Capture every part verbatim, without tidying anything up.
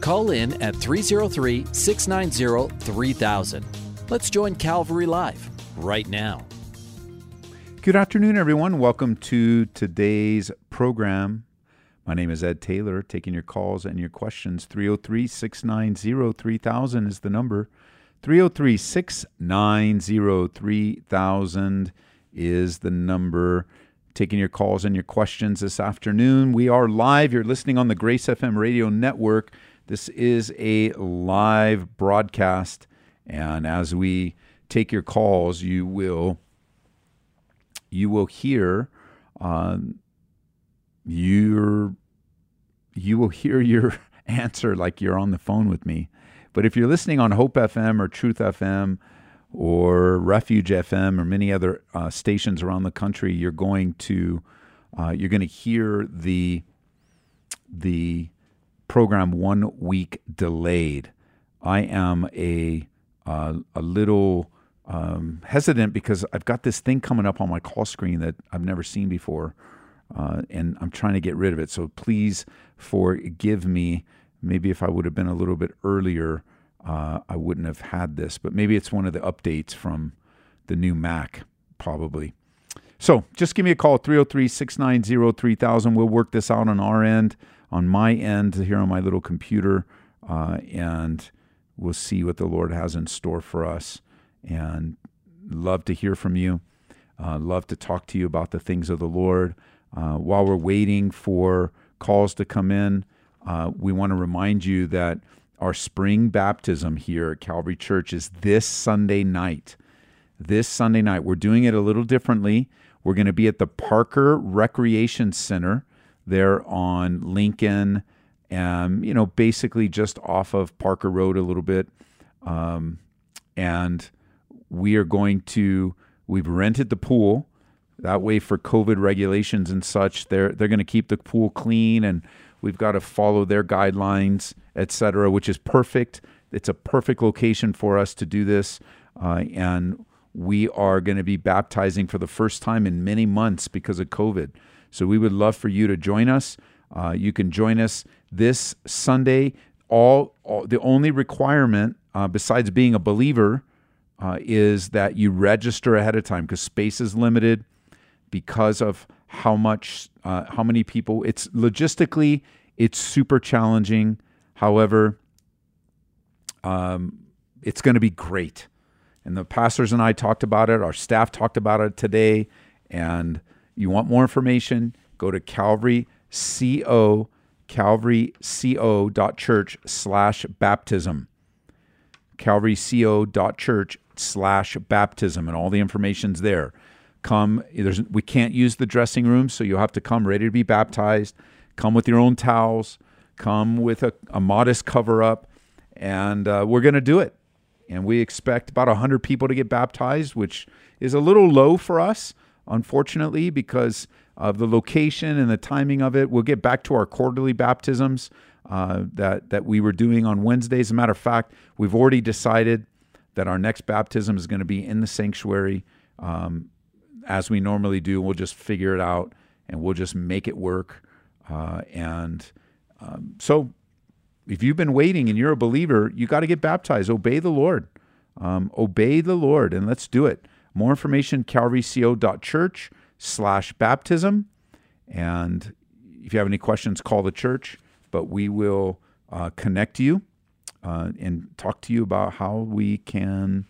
Call in at three oh three, six nine oh, three thousand. Let's join Calvary Live right now. Good afternoon, everyone. Welcome to today's program. My name is Ed Taylor, taking your calls and your questions. three oh three, six nine oh, three thousand is the number. three oh three, six nine oh, three thousand is the number. Taking your calls and your questions this afternoon. We are live. You're listening on the Grace F M Radio Network. This is a live broadcast, and as we take your calls, you will you will hear um, your you will hear your answer like you're on the phone with me. But if you're listening on Hope F M or Truth F M or Refuge F M or many other uh, stations around the country, you're going to uh, you're going to hear the the. program one week delayed. I am a uh, a little um, hesitant because I've got this thing coming up on my call screen that I've never seen before, uh, and I'm trying to get rid of it. So please forgive me. Maybe if I would have been a little bit earlier, uh, I wouldn't have had this, but maybe it's one of the updates from the new Mac, probably. So just give me a call, three oh three, six nine oh, three thousand. We'll work this out on our end. On my end here on my little computer, uh, and we'll see what the Lord has in store for us. And love to hear from you. Uh, love to talk to you about the things of the Lord. Uh, while we're waiting for calls to come in, uh, we want to remind you that our spring baptism here at Calvary Church is this Sunday night. This Sunday night. We're doing it a little differently. We're going to be at the Parker Recreation Center. They're on Lincoln, um, you know, basically just off of Parker Road a little bit. Um, and we are going to, we've rented the pool. That way for COVID regulations and such, they're, they're going to keep the pool clean, and we've got to follow their guidelines, et cetera, which is perfect. It's a perfect location for us to do this. Uh, and we are going to be baptizing for the first time in many months because of COVID. So we would love for you to join us. Uh, you can join us this Sunday. All, all the only requirement, uh, besides being a believer, uh, is that you register ahead of time because space is limited because of how much, uh, how many people. It's logistically, it's super challenging. However, um, it's going to be great. And the pastors and I talked about it. Our staff talked about it today, and. You want more information, go to calvaryco, calvaryco.church slash baptism. calvaryco.church slash baptism, and all the information's there. Come, there's, we can't use the dressing room, so you'll have to come ready to be baptized. Come with your own towels. Come with a, a modest cover-up, and uh, we're going to do it. And we expect about one hundred people to get baptized, which is a little low for us, unfortunately, because of the location and the timing of it. We'll get back to our quarterly baptisms uh, that, that we were doing on Wednesdays. As a matter of fact, we've already decided that our next baptism is going to be in the sanctuary um, as we normally do. We'll just figure it out, and we'll just make it work. Uh, and um, so if you've been waiting and you're a believer, you got to get baptized. Obey the Lord. Um, obey the Lord, and let's do it. More information, calvaryco.church slash baptism. And if you have any questions, call the church. But we will uh, connect you uh, and talk to you about how we can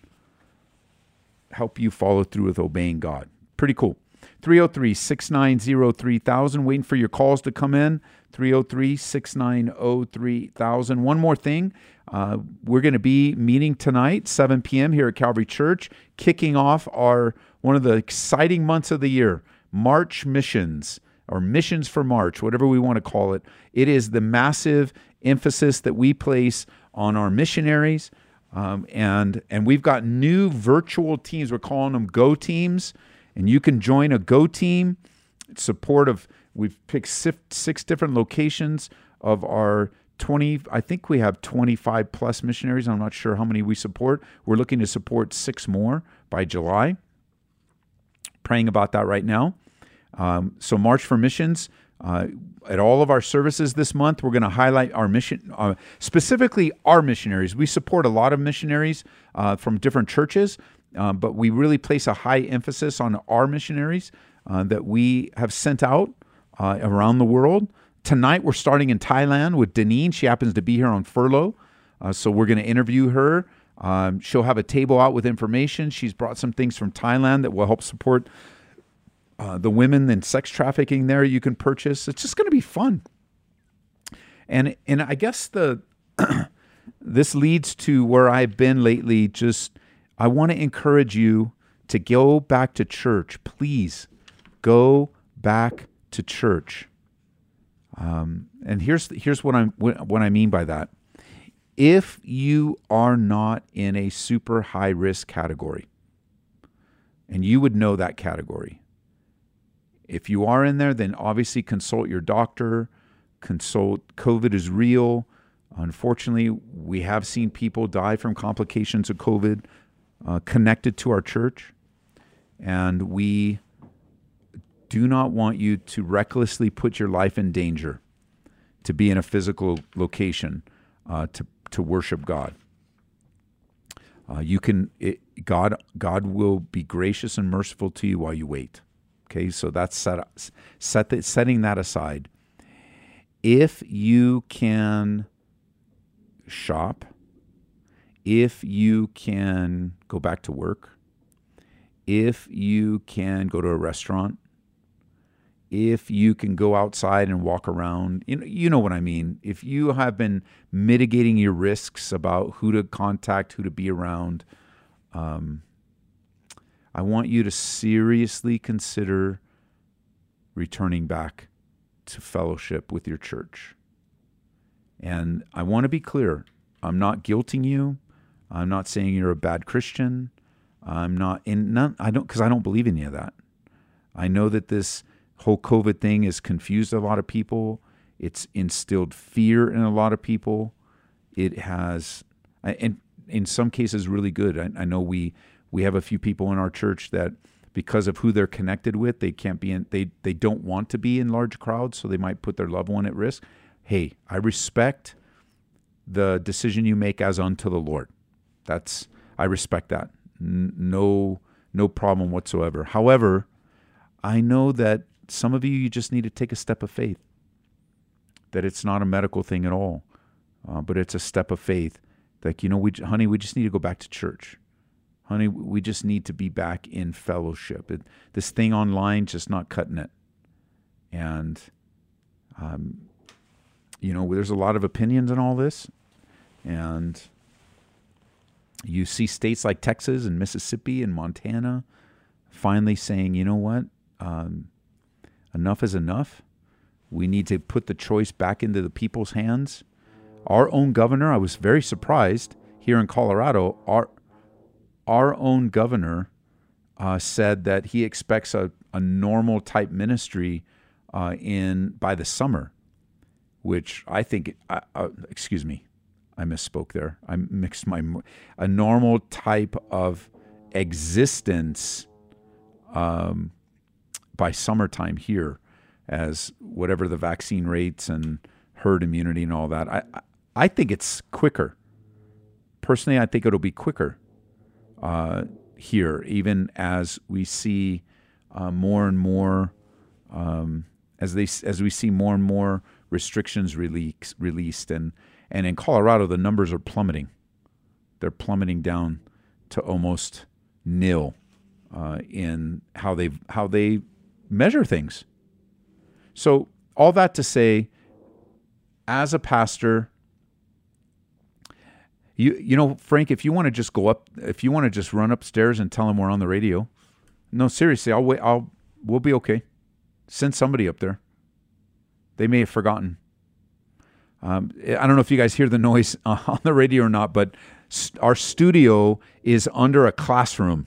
help you follow through with obeying God. Pretty cool. three oh three, six nine oh, three thousand. Waiting for your calls to come in. three oh three, six nine oh, three thousand. One more thing. Uh, we're going to be meeting tonight, seven p.m. here at Calvary Church, kicking off our one of the exciting months of the year, March Missions, or Missions for March, whatever we want to call it. It is the massive emphasis that we place on our missionaries. Um, and, and we've got new virtual teams. We're calling them Go Teams. And you can join a Go Team. It's support of, we've picked six, six different locations of our twenty, I think we have twenty-five plus missionaries. I'm not sure how many we support. We're looking to support six more by July. Praying about that right now. Um, so March for Missions. Uh, at all of our services this month, we're going to highlight our mission, uh, specifically our missionaries. We support a lot of missionaries uh, from different churches, uh, but we really place a high emphasis on our missionaries uh, that we have sent out uh, around the world. Tonight, we're starting in Thailand with Danine. She happens to be here on furlough, uh, so we're going to interview her. Um, she'll have a table out with information. She's brought some things from Thailand that will help support Uh, the women and sex trafficking there. You can purchase. It's just going to be fun. And and I guess the this leads to where I've been lately. Just I want to encourage you to go back to church. Please go back to church. Um, and here's here's what I'm what I mean by that. If you are not in a super high risk category, and you would know that category. If you are in there, then obviously consult your doctor, consult, COVID is real. Unfortunately, we have seen people die from complications of COVID uh, connected to our church. And we do not want you to recklessly put your life in danger to be in a physical location uh, to, to worship God. Uh, you can, it, God, God will be gracious and merciful to you while you wait. Okay, so that's set, set the, setting that aside. If you can shop, if you can go back to work, if you can go to a restaurant, if you can go outside and walk around, you know, you know what I mean. If you have been mitigating your risks about who to contact, who to be around, um, I want you to seriously consider returning back to fellowship with your church. And I want to be clear. I'm not guilting you. I'm not saying you're a bad Christian. I'm not in none. I don't, because I don't believe any of that. I know that this whole COVID thing has confused a lot of people. It's instilled fear in a lot of people. It has, and in some cases, really good. I, I know we. We have a few people in our church that, because of who they're connected with, they can't be in. They they don't want to be in large crowds, so they might put their loved one at risk. Hey, I respect the decision you make as unto the Lord. That's I respect that. No no problem whatsoever. However, I know that some of you you just need to take a step of faith. That it's not a medical thing at all, uh, but it's a step of faith. Like you know, we honey, we just need to go back to church. Honey, we just need to be back in fellowship. It, this thing online, just not cutting it. And, um, you know, there's a lot of opinions in all this. And you see states like Texas and Mississippi and Montana finally saying, you know what, um, enough is enough. We need to put the choice back into the people's hands. Our own governor, I was very surprised here in Colorado, our Our own governor uh, said that he expects a, a normal type ministry uh, in by the summer, which I think, uh, uh, excuse me, I misspoke there. I mixed my, a normal type of existence um, by summertime here as whatever the vaccine rates and herd immunity and all that. I I think it's quicker. Personally, I think it'll be quicker. Uh, here, even as we see uh, more and more, um, as they as we see more and more restrictions release, released, and and in Colorado the numbers are plummeting. They're plummeting down to almost nil uh, in how they how they measure things. So all that to say, as a pastor. You you know, Frank, if you want to just go up, if you want to just run upstairs and tell them we're on the radio, no, seriously, I'll wait. I'll we'll be okay. Send somebody up there. They may have forgotten. um, I don't know if you guys hear the noise on the radio or not, but st- our studio is under a classroom.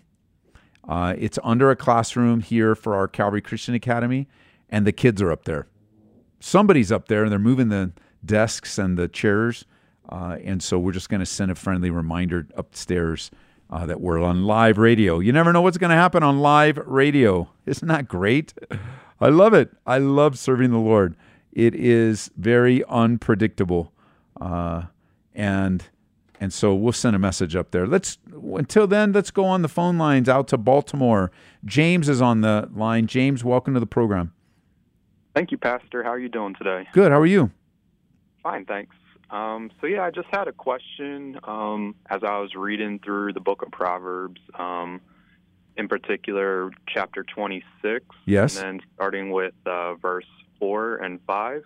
Uh, it's under a classroom here for our Calvary Christian Academy, and the kids are up there. Somebody's up there, and they're moving the desks and the chairs, uh, and so we're just going to send a friendly reminder upstairs uh, that we're on live radio. You never know what's going to happen on live radio. Isn't that great? I love it. I love serving the Lord. It is very unpredictable, uh, and and so we'll send a message up there. Let's until then, let's go on the phone lines out to Baltimore. James is on the line. James, welcome to the program. Thank you, Pastor. How are you doing today? Good. How are you? Fine, thanks. Um, so, yeah, I just had a question um, as I was reading through the book of Proverbs, um, in particular, chapter twenty-six. Yes. And then starting with uh, verse four and five.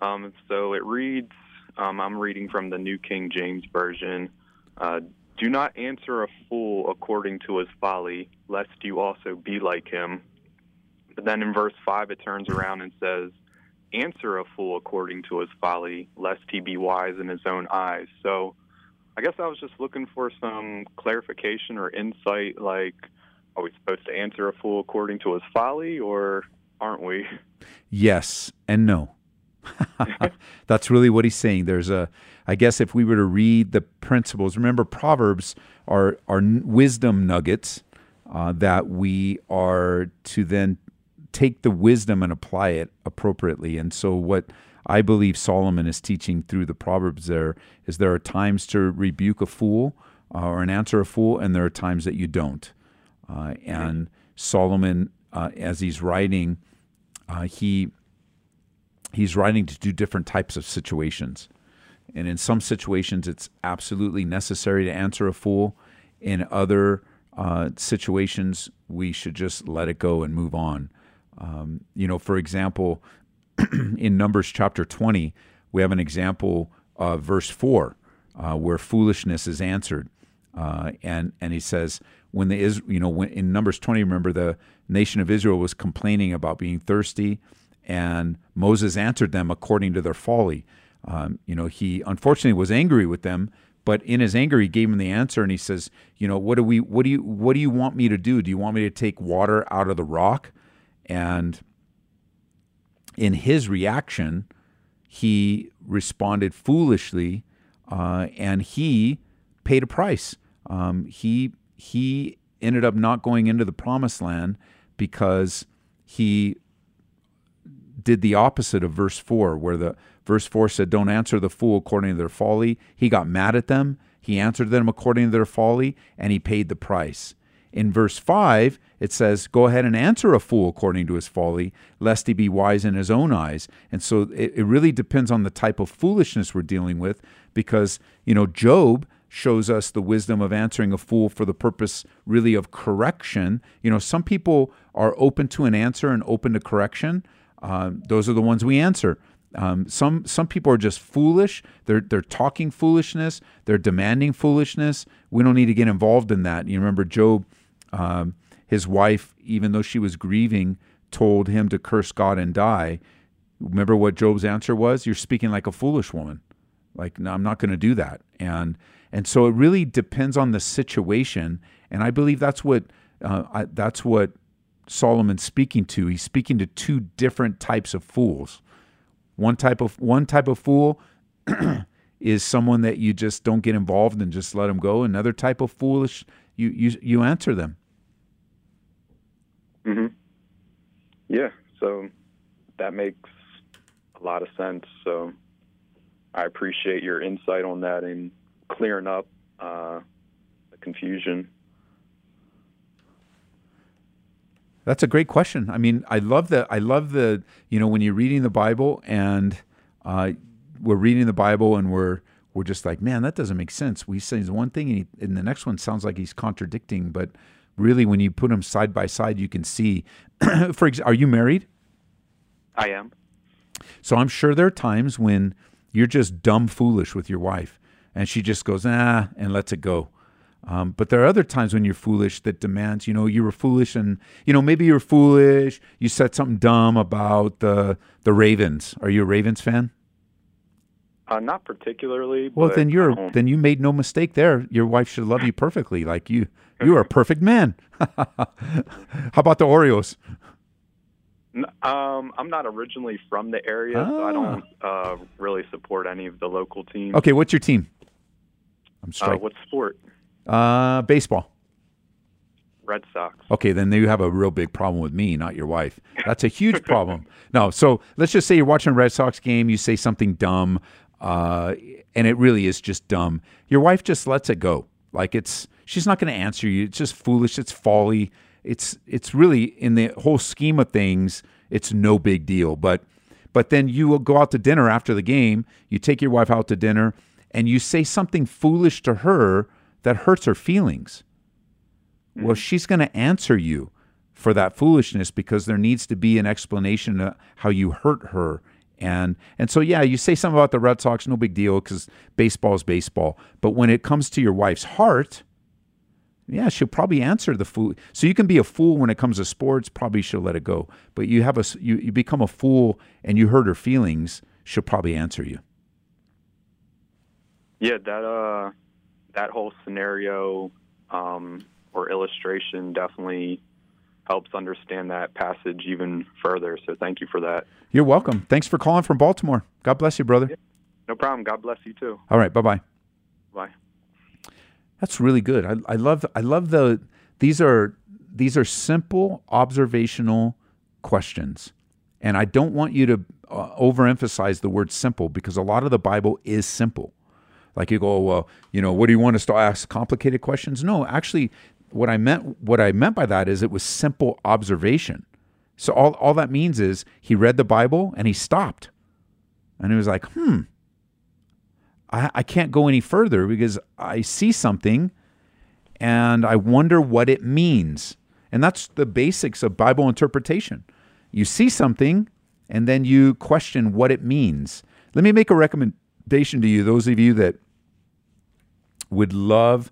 Um, so it reads, um, I'm reading from the New King James Version, uh, "Do not answer a fool according to his folly, lest you also be like him." But then in verse five, it turns around and says, "Answer a fool according to his folly, lest he be wise in his own eyes." So I guess I was just looking for some clarification or insight, like, are we supposed to answer a fool according to his folly, or aren't we? Yes and no. That's really what he's saying. There's a, I guess if we were to read the principles, remember Proverbs are, are wisdom nuggets uh, that we are to then take the wisdom and apply it appropriately. And so what I believe Solomon is teaching through the Proverbs there is there are times to rebuke a fool uh, or an answer a fool, and there are times that you don't. Uh, and Solomon, uh, as he's writing, uh, he he's writing to do different types of situations. And in some situations, it's absolutely necessary to answer a fool. In other uh, situations, we should just let it go and move on. Um, you know, for example, in Numbers chapter twenty, we have an example of verse four, uh, where foolishness is answered. Uh, and, and he says, when the is, you know, when, in Numbers twenty, remember the nation of Israel was complaining about being thirsty, and Moses answered them according to their folly. Um, you know, he unfortunately was angry with them, but in his anger, he gave them the answer. And he says, you know, what do we, what do you, what do you want me to do? Do you want me to take water out of the rock? And in his reaction, he responded foolishly, uh, and he paid a price. Um, he he ended up not going into the promised land because he did the opposite of verse four, where the verse four said, "Don't answer the fool according to their folly." He got mad at them. He answered them according to their folly, and he paid the price. In verse five, it says, "Go ahead and answer a fool according to his folly, lest he be wise in his own eyes." And so it, it really depends on the type of foolishness we're dealing with, because, you know, Job shows us the wisdom of answering a fool for the purpose really of correction. You know, some people are open to an answer and open to correction. Um, those are the ones we answer. Um, some some people are just foolish. They're they're talking foolishness. They're demanding foolishness. We don't need to get involved in that. You remember Job, um, his wife, even though she was grieving, told him to curse God and die. Remember what Job's answer was? "You're speaking like a foolish woman. Like, no, I'm not going to do that." And and so it really depends on the situation. And I believe that's what uh, I, that's what Solomon's speaking to. He's speaking to two different types of fools. One type of one type of fool is someone that you just don't get involved and just let them go. Another type of foolish, you you you answer them. Mm-hmm. Yeah, so that makes a lot of sense. So I appreciate your insight on that and clearing up uh, the confusion. That's a great question. I mean, I love the, I love the, you know, when you're reading the Bible and uh, we're reading the Bible and we're, we're just like, man, that doesn't make sense. We say one thing and, he, and the next one sounds like he's contradicting, but really when you put them side by side, you can see, for example, are you married? I am. So I'm sure there are times when you're just dumb foolish with your wife and she just goes, ah, and lets it go. Um, but there are other times when you're foolish that demands, you know, you were foolish and, you know, maybe you're foolish. You said something dumb about the the Ravens. Are you a Ravens fan? Uh, not particularly. Well, but, then you're um, then you made no mistake there. Your wife should love you perfectly. Like you, you are a perfect man. How about the Oreos? Um, I'm not originally from the area, ah. so I don't uh, really support any of the local teams. Okay, what's your team? I'm sorry. Uh, what sport? Uh, baseball. Red Sox. Okay, then you have a real big problem with me, not your wife. That's a huge problem. No, so let's just say you're watching a Red Sox game. You say something dumb, uh, and it really is just dumb. Your wife just lets it go. Like it's she's not going to answer you. It's just foolish. It's folly. It's it's really, in the whole scheme of things, it's no big deal. But but then you will go out to dinner after the game. You take your wife out to dinner, and you say something foolish to her that hurts her feelings. Well, she's going to answer you for that foolishness because there needs to be an explanation of how you hurt her. And and so, yeah, you say something about the Red Sox, no big deal because baseball is baseball. But when it comes to your wife's heart, yeah, she'll probably answer the fool. So you can be a fool when it comes to sports, probably she'll let it go. But you have a you, you become a fool and you hurt her feelings, she'll probably answer you. Yeah, that, uh, that whole scenario... Um or illustration definitely helps understand that passage even further. So thank you for that. You're welcome. Thanks for calling from Baltimore. God bless you, brother. Yeah, no problem. God bless you too. All right. Bye-bye. Bye. That's really good. I, I love, I love the, these are, these are simple observational questions. And I don't want you to uh, overemphasize the word simple because a lot of the Bible is simple. Like you go, well, you know, what do you want us to ask? Complicated questions? No, actually, What I meant, what I meant by that is it was simple observation. So all, all that means is he read the Bible and he stopped, and he was like, "Hmm, I, I can't go any further because I see something, and I wonder what it means." And that's the basics of Bible interpretation. You see something, and then you question what it means. Let me make a recommendation to you, those of you that would love.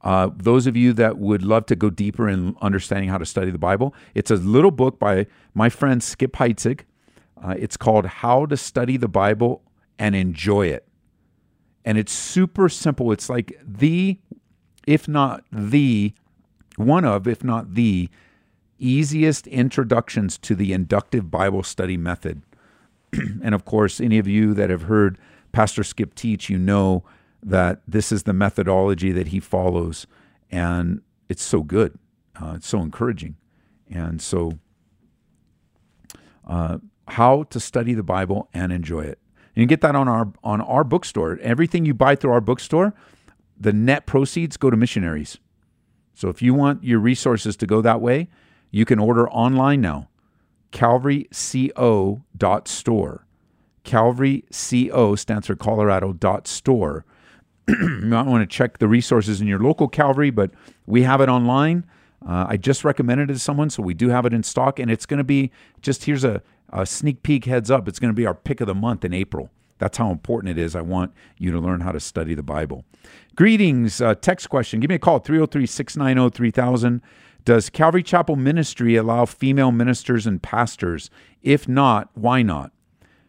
Uh, those of you that would love to go deeper in understanding how to study the Bible, it's a little book by my friend Skip Heitzig. Uh, it's called How to Study the Bible and Enjoy It. And it's super simple. It's like the, if not the, one of, if not the, easiest introductions to the inductive Bible study method. And of course, any of you that have heard Pastor Skip teach, you know that this is the methodology that he follows, and it's so good. Uh, it's so encouraging. And so uh, how to study the Bible and enjoy it. And you can get that on our on our bookstore. Everything you buy through our bookstore, the net proceeds go to missionaries. So if you want your resources to go that way, you can order online now. calvary co dot store. calvary co stands for colorado dot store. You might want to check the resources in your local Calvary, but we have it online. Uh, I just recommended it to someone, so we do have it in stock, and it's going to be, just here's a, a sneak peek heads up, it's going to be our pick of the month in April. That's how important it is. I want you to learn how to study the Bible. Greetings, uh, text question. Give me a call, three oh three, six nine oh, three thousand. Does Calvary Chapel Ministry allow female ministers and pastors? If not, why not?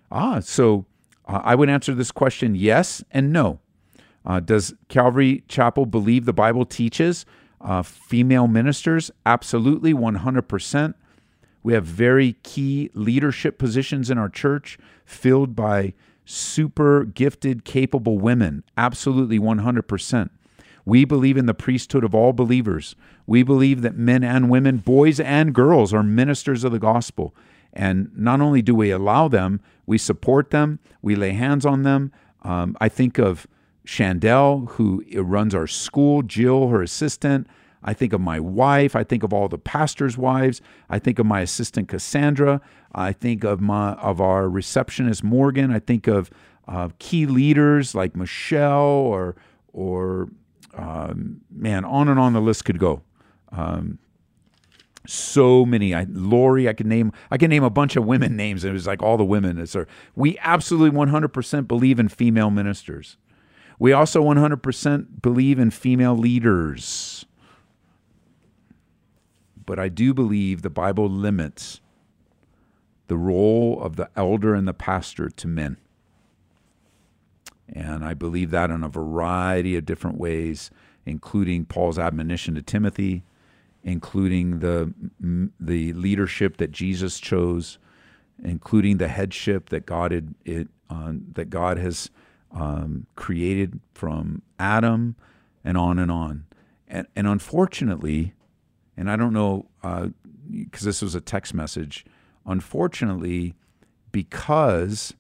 Ah, so uh, I would answer this question yes and no. Uh, does Calvary Chapel believe the Bible teaches uh, female ministers? Absolutely, one hundred percent. We have very key leadership positions in our church filled by super gifted, capable women. Absolutely, one hundred percent. We believe in the priesthood of all believers. We believe that men and women, boys and girls, are ministers of the gospel. And not only do we allow them, we support them, we lay hands on them. Um, I think of Chandel, who runs our school, Jill, her assistant. I think of my wife. I think of all the pastors' wives. I think of my assistant, Cassandra. I think of my of our receptionist, Morgan. I think of uh, key leaders like Michelle or, or um, man, on and on the list could go. Um So many. I, Lori, I could name I can name a bunch of women names. It was like all the women. It's her. We absolutely one hundred percent believe in female ministers. We also one hundred percent believe in female leaders. But I do believe the Bible limits the role of the elder and the pastor to men. And I believe that in a variety of different ways, including Paul's admonition to Timothy, including the the leadership that Jesus chose, including the headship that God had, it um, that God has um, created from Adam, and on and on. And, and unfortunately, and I don't know, because uh, this was a text message, unfortunately, because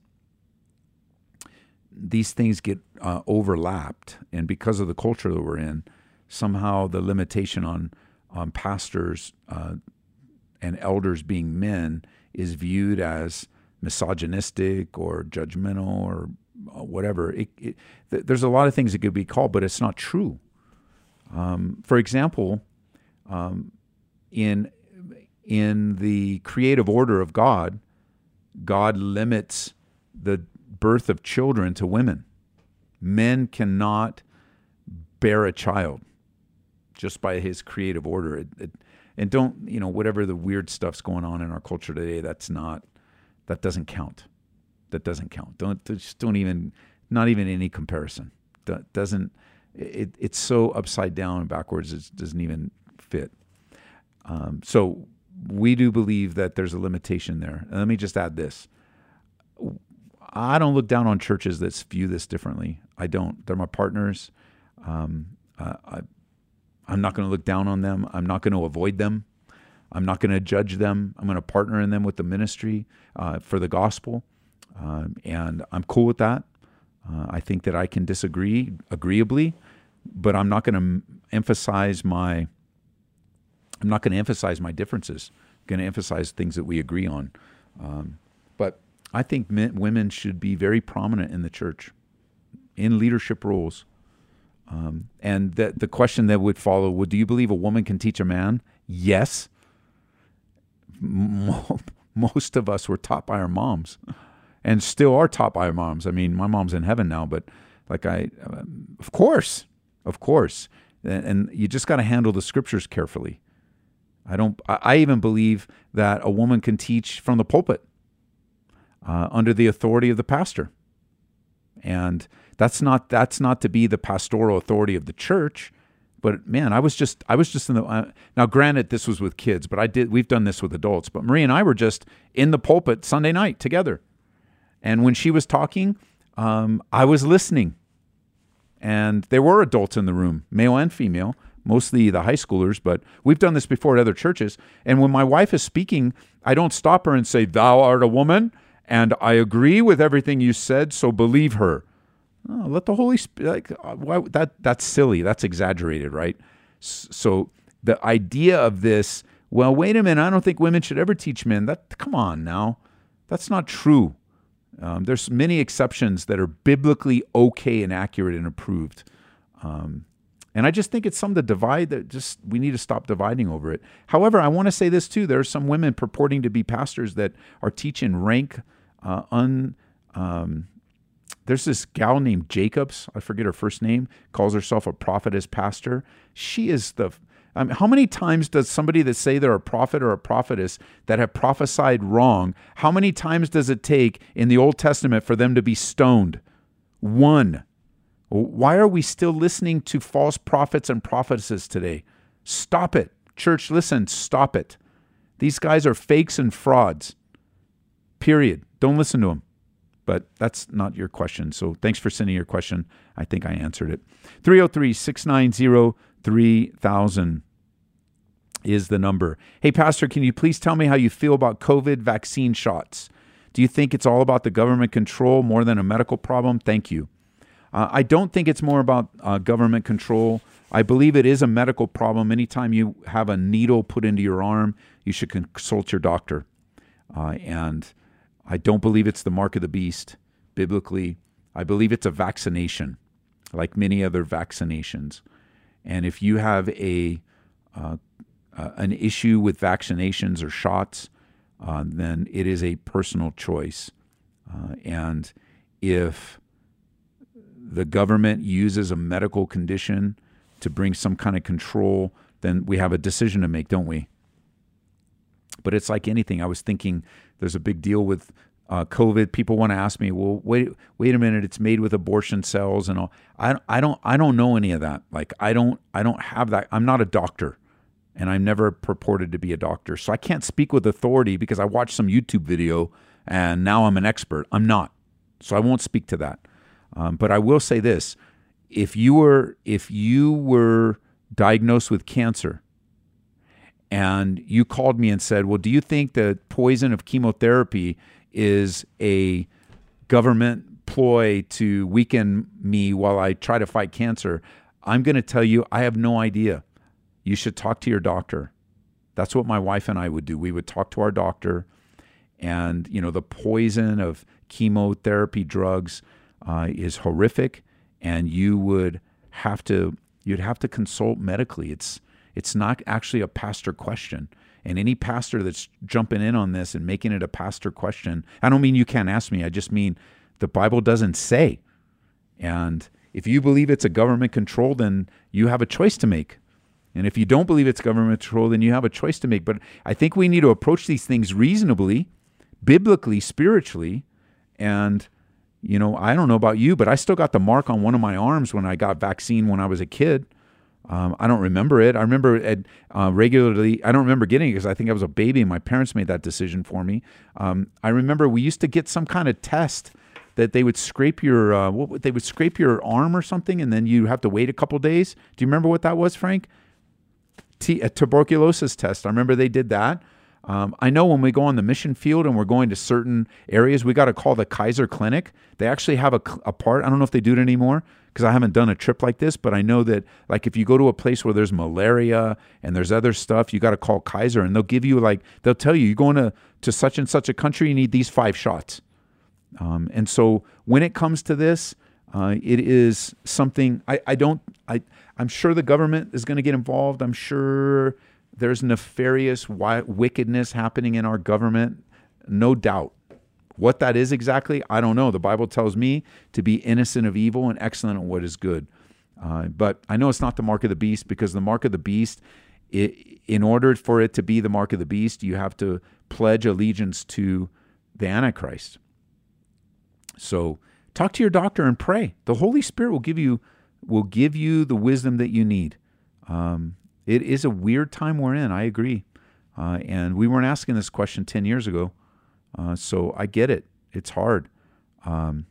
these things get uh, overlapped, and because of the culture that we're in, somehow the limitation on on pastors uh, and elders being men is viewed as misogynistic or judgmental or whatever. It, it, th- there's a lot of things that could be called, but it's not true. Um, for example, um, in in the creative order of God, God limits the birth of children to women. Men cannot bear a child just by his creative order. It, it, and don't, you know, whatever the weird stuff's going on in our culture today, that's not, that doesn't count. That doesn't count. Don't, just don't even, not even any comparison. That doesn't, it, it's so upside down and backwards, it doesn't even fit. Um, so we do believe that there's a limitation there. And let me just add this. I don't look down on churches that view this differently. I don't. They're my partners. Um, uh, I, I'm not going to look down on them. I'm not going to avoid them. I'm not going to judge them. I'm going to partner in them with the ministry uh, for the gospel. Um, and I'm cool with that. Uh, I think that I can disagree agreeably, but I'm not going to emphasize my, I'm not going to emphasize my differences. I'm going to emphasize things that we agree on. Um, but I think men, women should be very prominent in the church, in leadership roles. Um, and that the question that would follow, would, do you believe a woman can teach a man? Yes. Most of us were taught by our moms and still are taught by our moms. I mean, my mom's in heaven now, but like I, um, of course, of course. And, and you just got to handle the scriptures carefully. I don't, I, I even believe that a woman can teach from the pulpit. Uh, under the authority of the pastor, and that's not that's not to be the pastoral authority of the church. But man, I was just I was just in the uh, now. Granted, this was with kids, but I did we've done this with adults. But Marie and I were just in the pulpit Sunday night together, and when she was talking, um, I was listening, and there were adults in the room, male and female, mostly the high schoolers, but we've done this before at other churches. And when my wife is speaking, I don't stop her and say, "Thou art a woman. And I agree with everything you said, so believe her." Oh, let the Holy Spirit, like, why, that, that's silly. That's exaggerated, right? So the idea of this, well, wait a minute, I don't think women should ever teach men. That, come on now. That's not true. Um, there's many exceptions that are biblically okay and accurate and approved. Um, and I just think it's something to divide that just, we need to stop dividing over it. However, I want to say this too. There are some women purporting to be pastors that are teaching rank Uh, un, um, there's this gal named Jacobs, I forget her first name, calls herself a prophetess pastor. She is the, I mean, how many times does somebody that say they're a prophet or a prophetess that have prophesied wrong, how many times does it take in the Old Testament for them to be stoned? One. Why are we still listening to false prophets and prophetesses today? Stop it. Church, listen, stop it. These guys are fakes and frauds. Period. Don't listen to them. But that's not your question. So thanks for sending your question. I think I answered it. three oh three, six nine zero, three thousand is the number. Hey, Pastor, can you please tell me how you feel about COVID vaccine shots? Do you think it's all about the government control more than a medical problem? Thank you. Uh, I don't think it's more about uh, government control. I believe it is a medical problem. Anytime you have a needle put into your arm, you should consult your doctor. Uh, and... I don't believe it's the mark of the beast, biblically. I believe it's a vaccination, like many other vaccinations. And if you have a uh, uh, an issue with vaccinations or shots, uh, then it is a personal choice. Uh, and if the government uses a medical condition to bring some kind of control, then we have a decision to make, don't we? But it's like anything. I was thinking there's a big deal with uh, COVID, people want to ask me, well, wait, wait a minute, it's made with abortion cells and all. I, I don't, I don't know any of that. Like, I don't, I don't have that. I'm not a doctor, and I'm never purported to be a doctor. So I can't speak with authority because I watched some YouTube video and now I'm an expert. I'm not. So I won't speak to that. Um, but I will say this. If you were, if you were diagnosed with cancer and you called me and said, well, do you think the poison of chemotherapy is a government ploy to weaken me while I try to fight cancer? I'm going to tell you, I have no idea. You should talk to your doctor. That's what my wife and I would do. We would talk to our doctor, and you know, the poison of chemotherapy drugs uh, is horrific, and you would have to you'd have to consult medically. It's it's not actually a pastor question. And any pastor that's jumping in on this and making it a pastor question, I don't mean you can't ask me. I just mean the Bible doesn't say. And if you believe it's a government control, then you have a choice to make. And if you don't believe it's government control, then you have a choice to make. But I think we need to approach these things reasonably, biblically, spiritually. And, you know, I don't know about you, but I still got the mark on one of my arms when I got vaccine when I was a kid. Um, I don't remember it. I remember it uh, regularly. I don't remember getting it because I think I was a baby and my parents made that decision for me. Um, I remember we used to get some kind of test that they would scrape your uh, what, they would scrape your arm or something, and then you have to wait a couple days. Do you remember what that was, Frank? T- a tuberculosis test. I remember they did that. Um, I know when we go on the mission field and we're going to certain areas, we got to call the Kaiser Clinic. They actually have a, a part. I don't know if they do it anymore because I haven't done a trip like this, but I know that, like, if you go to a place where there's malaria and there's other stuff, you got to call Kaiser, and they'll give you, like, they'll tell you, you're going to, to such and such a country, you need these five shots. Um, and so when it comes to this, uh, it is something I, I don't, I, I'm sure the government is going to get involved. I'm sure there's nefarious wickedness happening in our government, no doubt. What that is exactly, I don't know. The Bible tells me to be innocent of evil and excellent at what is good. Uh, but I know it's not the mark of the beast, because the mark of the beast, it, in order for it to be the mark of the beast, you have to pledge allegiance to the Antichrist. So talk to your doctor and pray. The Holy Spirit will give you will give you the wisdom that you need. Um, it is a weird time we're in, I agree. Uh, and we weren't asking this question ten years ago, uh, so I get it. It's hard. Um,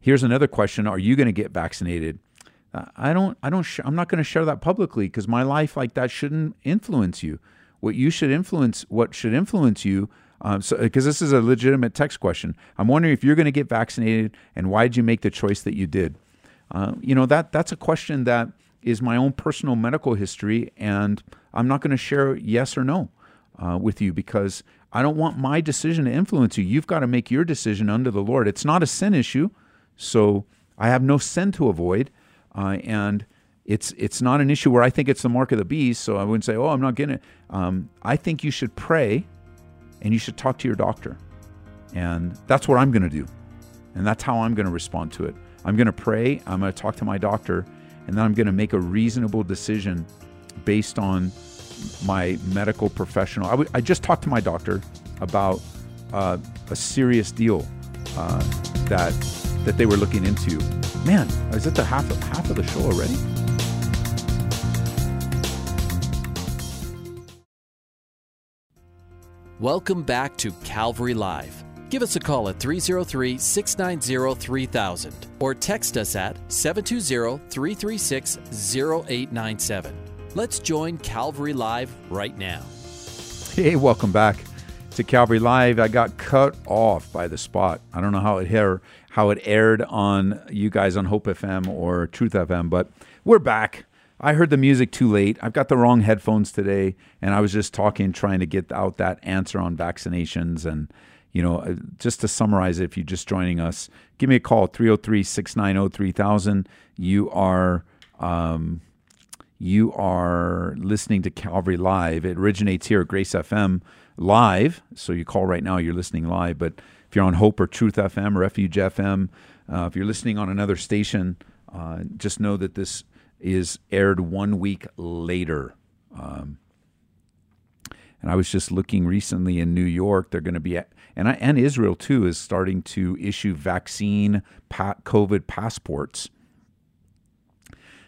here's another question. Are you going to get vaccinated? Uh, I don't, I don't, sh- I'm not going to share that publicly, because my life like that shouldn't influence you. What you should influence, what should influence you, Um, so, because this is a legitimate text question. I'm wondering if you're going to get vaccinated, and why did you make the choice that you did? Uh, you know, that that's a question that is my own personal medical history, and I'm not going to share yes or no uh, with you, because I don't want my decision to influence you. You've got to make your decision under the Lord. It's not a sin issue, so I have no sin to avoid, uh, and it's it's not an issue where I think it's the mark of the beast, so I wouldn't say, oh, I'm not getting it. Um, I think you should pray, and you should talk to your doctor. And that's what I'm going to do. And that's how I'm going to respond to it. I'm going to pray, I'm going to talk to my doctor, and then I'm going to make a reasonable decision based on my medical professional. I, w- I just talked to my doctor about uh, a serious deal uh, that that they were looking into. Man, I was at the half of, half of the show already. Welcome back to Calvary Live. Give us a call at three oh three, six nine oh, three thousand or text us at seven two zero, three three six, zero eight nine seven. Let's join Calvary Live right now. Hey, welcome back to Calvary Live. I got cut off by the spot. I don't know how it, air, how it aired on you guys on Hope F M or Truth F M, but we're back. I heard the music too late. I've got the wrong headphones today, and I was just talking, trying to get out that answer on vaccinations. And, you know, just to summarize it, if you're just joining us, give me a call, three oh three, six nine oh, three thousand. You are um, you are listening to Calvary Live. It originates here at Grace F M Live, so you call right now, you're listening live. But if you're on Hope or Truth F M, Refuge F M, uh, if you're listening on another station, uh, just know that this is aired one week later. Um, And I was just looking recently in New York, they're going to be at, and, I, and Israel too is starting to issue vaccine pa- COVID passports.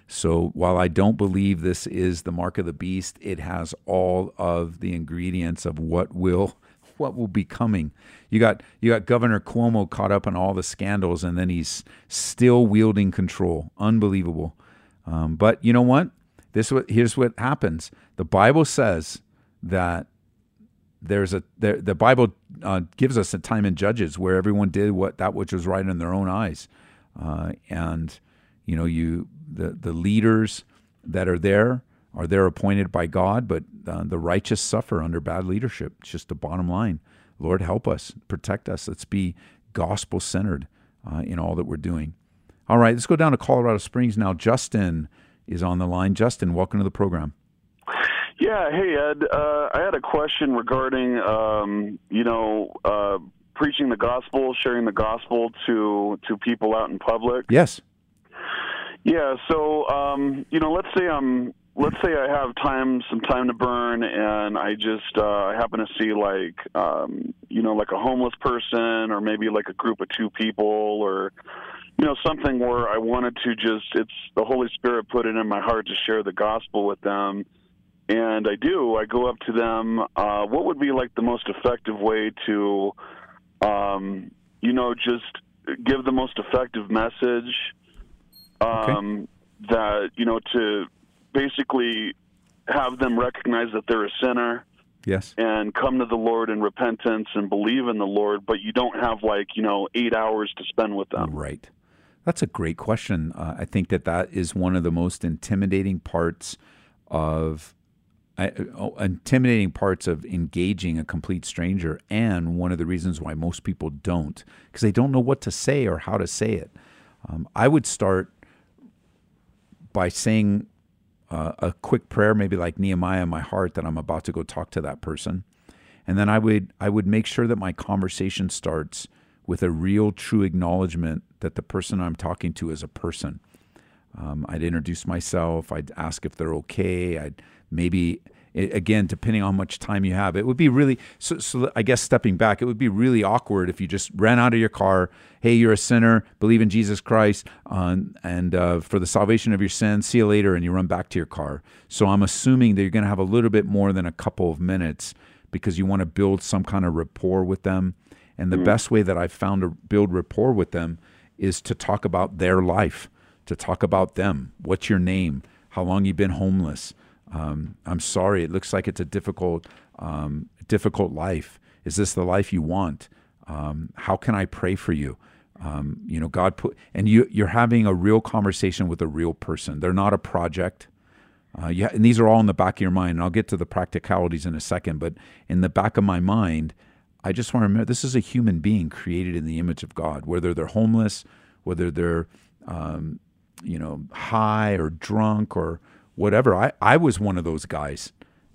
So while I don't believe this is the mark of the beast, it has all of the ingredients of what will what will be coming. You got you got Governor Cuomo caught up in all the scandals, and then he's still wielding control. Unbelievable. Um, but you know what? This what here's what happens. The Bible says that there's a there, the Bible uh, gives us a time in Judges where everyone did what that which was right in their own eyes, uh, and you know you. The, the leaders that are there are there appointed by God, but uh, the righteous suffer under bad leadership. It's just the bottom line. Lord, help us, protect us. Let's be gospel-centered uh, in all that we're doing. All right, let's go down to Colorado Springs now. Justin is on the line. Justin, welcome to the program. Yeah, hey, Ed. Uh, I had a question regarding, um, you know, uh, preaching the gospel, sharing the gospel to to people out in public. Yes. Yeah, so um, you know, let's say I'm, let's say I have time, some time to burn, and I just uh, happen to see like, um, you know, like a homeless person, or maybe like a group of two people, or you know, something where I wanted to just, it's the Holy Spirit put it in my heart to share the gospel with them, and I do. I go up to them. Uh, what would be like the most effective way to, um, you know, just give the most effective message? Okay. Um, that, you know, to basically have them recognize that they're a sinner. Yes. And come to the Lord in repentance and believe in the Lord, but you don't have like, you know, eight hours to spend with them. Right. That's a great question. Uh, I think that that is one of the most intimidating parts of uh, intimidating parts of engaging a complete stranger, and one of the reasons why most people don't, because they don't know what to say or how to say it. Um, I would start by saying uh, a quick prayer, maybe like Nehemiah in my heart, that I'm about to go talk to that person. And then I would I would make sure that my conversation starts with a real, true acknowledgement that the person I'm talking to is a person. Um, I'd introduce myself. I'd ask if they're okay. I'd maybe, again, depending on how much time you have, it would be really, so, so I guess stepping back, it would be really awkward if you just ran out of your car, hey, you're a sinner, believe in Jesus Christ, uh, and uh, for the salvation of your sins, see you later, and you run back to your car. So I'm assuming that you're going to have a little bit more than a couple of minutes, because you want to build some kind of rapport with them. And the mm-hmm. best way that I've found to build rapport with them is to talk about their life, to talk about them. What's your name? How long you've been homeless? Um, I'm sorry, it looks like it's a difficult, um, difficult life. Is this the life you want? Um, how can I pray for you? Um, you know, God put, and you, you're having a real conversation with a real person. They're not a project. Uh, you ha- and these are all in the back of your mind. And I'll get to the practicalities in a second, but in the back of my mind, I just want to remember, this is a human being created in the image of God, whether they're homeless, whether they're, um, you know, high or drunk or whatever. I, I was one of those guys.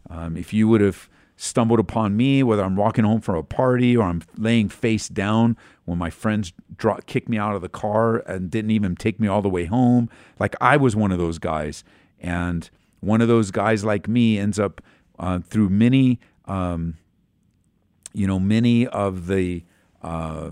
Um, if you would have stumbled upon me, whether I'm walking home from a party or I'm laying face down when my friends dro- kicked me out of the car and didn't even take me all the way home, like I was one of those guys. And one of those guys like me ends up uh, through many, um, you know, many of the uh,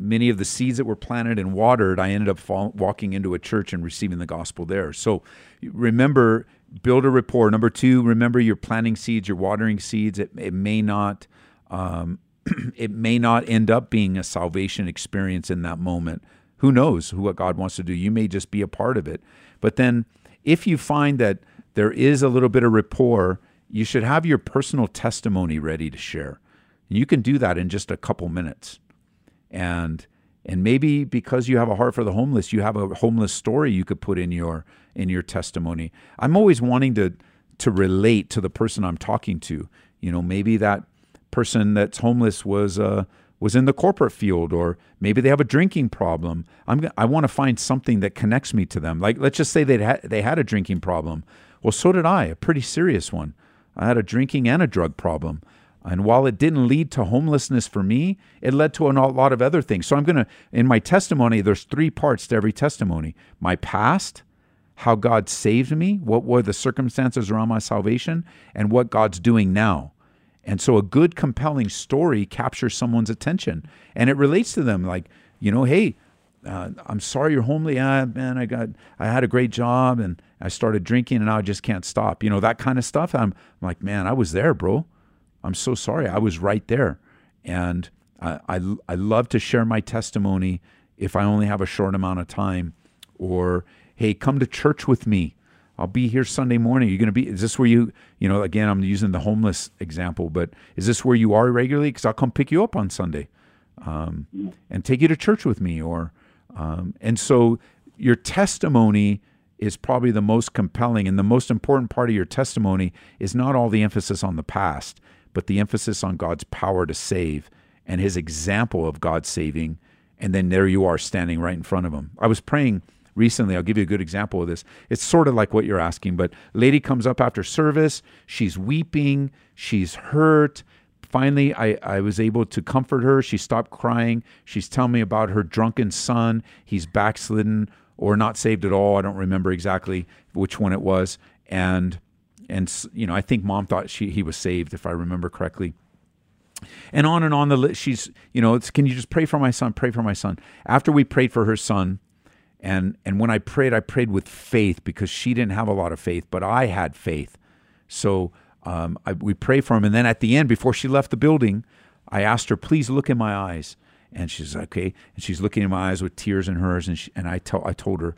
many of the seeds that were planted and watered, I ended up fall, walking into a church and receiving the gospel there. So remember, build a rapport. Number two, remember you're planting seeds, you're watering seeds. It, it may not, um, it may not end up being a salvation experience in that moment. Who knows what God wants to do? You may just be a part of it. But then, if you find that there is a little bit of rapport, you should have your personal testimony ready to share. And you can do that in just a couple minutes. And and maybe because you have a heart for the homeless, you have a homeless story you could put in your in your testimony. I'm always wanting to to relate to the person I'm talking to. You know, maybe that person that's homeless was uh, was in the corporate field, or maybe they have a drinking problem. I'm I want to find something that connects me to them. Like, let's just say they had they had a drinking problem. Well, so did I, a pretty serious one. I had a drinking and a drug problem. And while it didn't lead to homelessness for me, it led to a lot of other things. So I'm going to, in my testimony, there's three parts to every testimony. My past, how God saved me, what were the circumstances around my salvation, and what God's doing now. And so a good, compelling story captures someone's attention, and it relates to them. Like, you know, hey, uh, I'm sorry you're homely. Ah, man, I got, I had a great job, and I started drinking, and now I just can't stop. You know, that kind of stuff. I'm, I'm like, man, I was there, bro. I'm so sorry. I was right there, and I, I, I love to share my testimony if I only have a short amount of time. Or, hey, come to church with me. I'll be here Sunday morning. You're going to be, is this where you, you know, again, I'm using the homeless example, but is this where you are regularly? Because I'll come pick you up on Sunday um, and take you to church with me. Or, um, and so your testimony is probably the most compelling. And the most important part of your testimony is not all the emphasis on the past, but the emphasis on God's power to save and his example of God saving. And then there you are standing right in front of him. I was praying recently, I'll give you a good example of this. It's sort of like what you're asking, but lady comes up after service. She's weeping. She's hurt. Finally, I, I was able to comfort her. She stopped crying. She's telling me about her drunken son. He's backslidden or not saved at all. I don't remember exactly which one it was. And, and you know, I think mom thought she he was saved, if I remember correctly. And on and on the list, she's, you know, it's, can you just pray for my son? Pray for my son. After we prayed for her son, And and when I prayed, I prayed with faith because she didn't have a lot of faith, but I had faith. So um, I, we prayed for him. And then at the end, before she left the building, I asked her, please look in my eyes. And she's like, okay. And she's looking in my eyes with tears in hers. And she, and I, tell, I told her,